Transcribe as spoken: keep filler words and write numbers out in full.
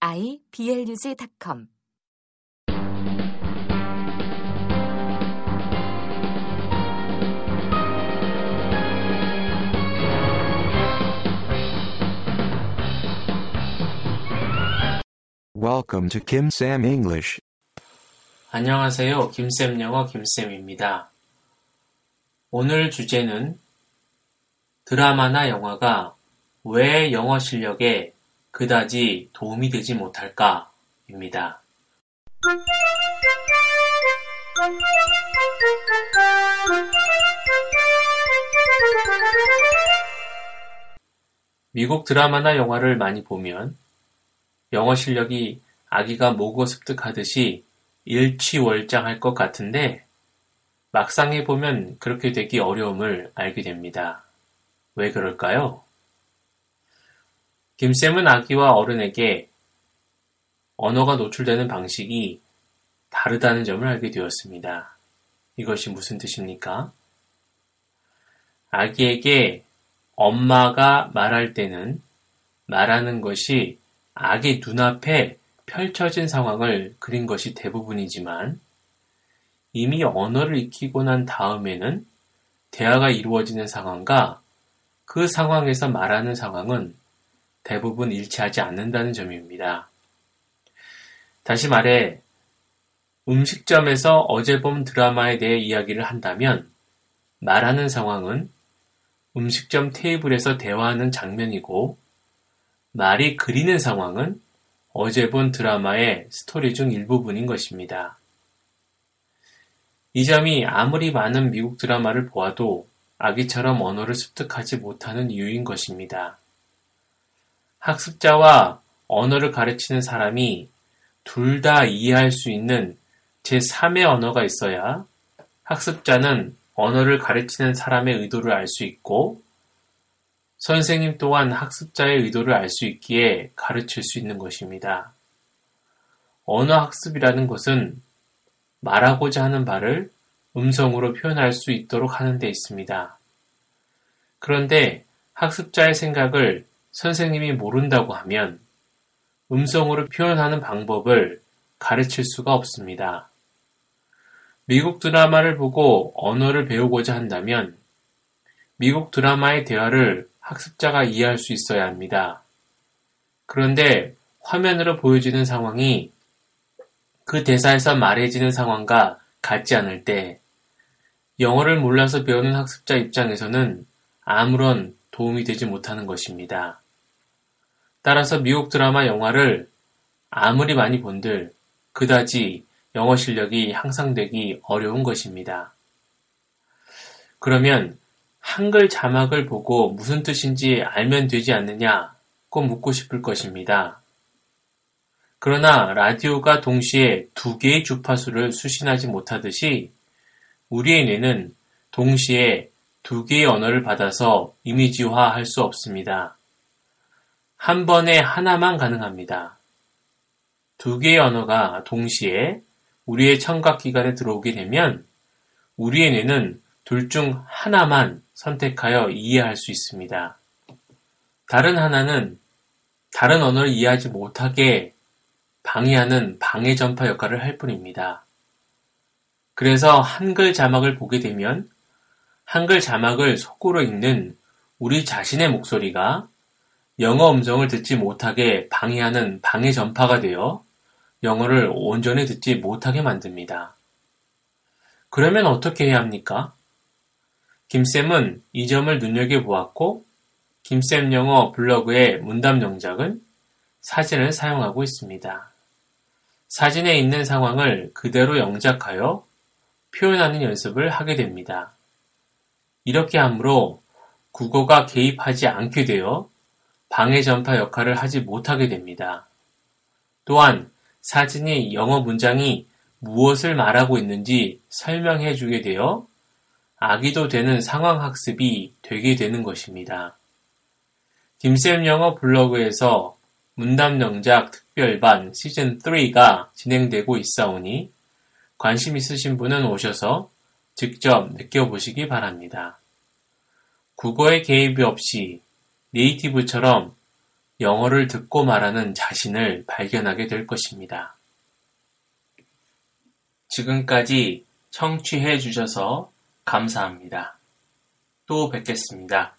아이블로그 닷컴 Welcome to Kim Sam English. 안녕하세요. 김쌤 영어 김쌤입니다. 오늘 주제는 드라마나 영화가 왜 영어 실력에 그다지 도움이 되지 못할까? 입니다. 미국 드라마나 영화를 많이 보면 영어 실력이 아기가 모고 습득하듯이 일취월장할 것 같은데 막상해 보면 그렇게 되기 어려움을 알게 됩니다. 왜 그럴까요? 김쌤은 아기와 어른에게 언어가 노출되는 방식이 다르다는 점을 알게 되었습니다. 이것이 무슨 뜻입니까? 아기에게 엄마가 말할 때는 말하는 것이 아기 눈앞에 펼쳐진 상황을 그린 것이 대부분이지만 이미 언어를 익히고 난 다음에는 대화가 이루어지는 상황과 그 상황에서 말하는 상황은 대부분 일치하지 않는다는 점입니다. 다시 말해, 음식점에서 어제 본 드라마에 대해 이야기를 한다면 말하는 상황은 음식점 테이블에서 대화하는 장면이고 말이 그리는 상황은 어제 본 드라마의 스토리 중 일부분인 것입니다. 이 점이 아무리 많은 미국 드라마를 보아도 아기처럼 언어를 습득하지 못하는 이유인 것입니다. 학습자와 언어를 가르치는 사람이 둘 다 이해할 수 있는 제삼의 언어가 있어야 학습자는 언어를 가르치는 사람의 의도를 알 수 있고 선생님 또한 학습자의 의도를 알 수 있기에 가르칠 수 있는 것입니다. 언어 학습이라는 것은 말하고자 하는 바를 음성으로 표현할 수 있도록 하는 데 있습니다. 그런데 학습자의 생각을 선생님이 모른다고 하면 음성으로 표현하는 방법을 가르칠 수가 없습니다. 미국 드라마를 보고 언어를 배우고자 한다면 미국 드라마의 대화를 학습자가 이해할 수 있어야 합니다. 그런데 화면으로 보여지는 상황이 그 대사에서 말해지는 상황과 같지 않을 때 영어를 몰라서 배우는 학습자 입장에서는 아무런 도움이 되지 못하는 것입니다. 따라서 미국 드라마 영화를 아무리 많이 본들 그다지 영어 실력이 향상되기 어려운 것입니다. 그러면 한글 자막을 보고 무슨 뜻인지 알면 되지 않느냐고 묻고 싶을 것입니다. 그러나 라디오가 동시에 두 개의 주파수를 수신하지 못하듯이 우리의 뇌는 동시에 두 개의 언어를 받아서 이미지화할 수 없습니다. 한 번에 하나만 가능합니다. 두 개의 언어가 동시에 우리의 청각기관에 들어오게 되면 우리의 뇌는 둘 중 하나만 선택하여 이해할 수 있습니다. 다른 하나는 다른 언어를 이해하지 못하게 방해하는 방해 전파 역할을 할 뿐입니다. 그래서 한글 자막을 보게 되면 한글 자막을 속으로 읽는 우리 자신의 목소리가 영어 음성을 듣지 못하게 방해하는 방해 전파가 되어 영어를 온전히 듣지 못하게 만듭니다. 그러면 어떻게 해야 합니까? 김쌤은 이 점을 눈여겨보았고 김쌤 영어 블로그의 문답 영작은 사진을 사용하고 있습니다. 사진에 있는 상황을 그대로 영작하여 표현하는 연습을 하게 됩니다. 이렇게 함으로 국어가 개입하지 않게 되어 방해 전파 역할을 하지 못하게 됩니다. 또한 사진이 영어 문장이 무엇을 말하고 있는지 설명해 주게 되어 아기도 되는 상황 학습이 되게 되는 것입니다. 김쌤 영어 블로그에서 문담 영작 특별반 시즌 쓰리가 진행되고 있사오니 관심 있으신 분은 오셔서 직접 느껴보시기 바랍니다. 국어의 개입이 없이 네이티브처럼 영어를 듣고 말하는 자신을 발견하게 될 것입니다. 지금까지 청취해 주셔서 감사합니다. 또 뵙겠습니다.